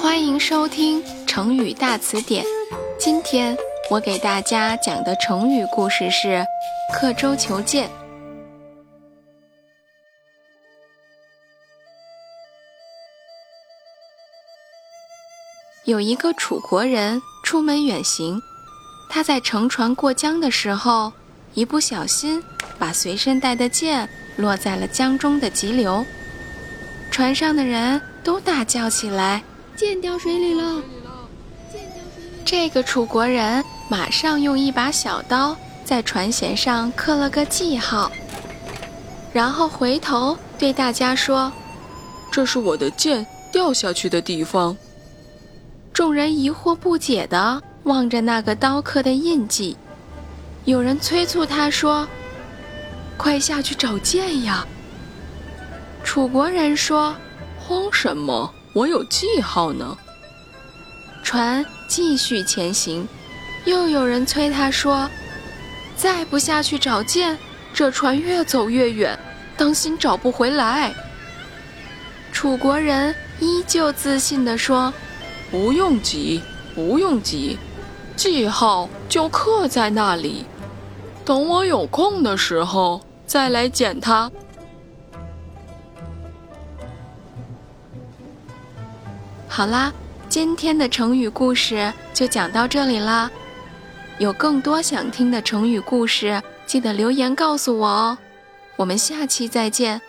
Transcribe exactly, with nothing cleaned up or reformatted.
欢迎收听成语大词典。今天我给大家讲的成语故事是刻舟求剑。有一个楚国人出门远行，他在乘船过江的时候，一不小心把随身带的剑落在了江中的急流。船上的人都大叫起来，剑掉水里了！这个楚国人马上用一把小刀在船舷上刻了个记号，然后回头对大家说，这是我的剑掉下去的地方。众人疑惑不解地望着那个刀刻的印记，有人催促他说，快下去找剑呀！楚国人说，慌什么，我有记号呢。船继续前行，又有人催他说，再不下去找剑，这船越走越远，当心找不回来。楚国人依旧自信地说，不用急，不用急，记号就刻在那里，等我有空的时候再来捡它。好啦，今天的成语故事就讲到这里啦。有更多想听的成语故事，记得留言告诉我哦。我们下期再见。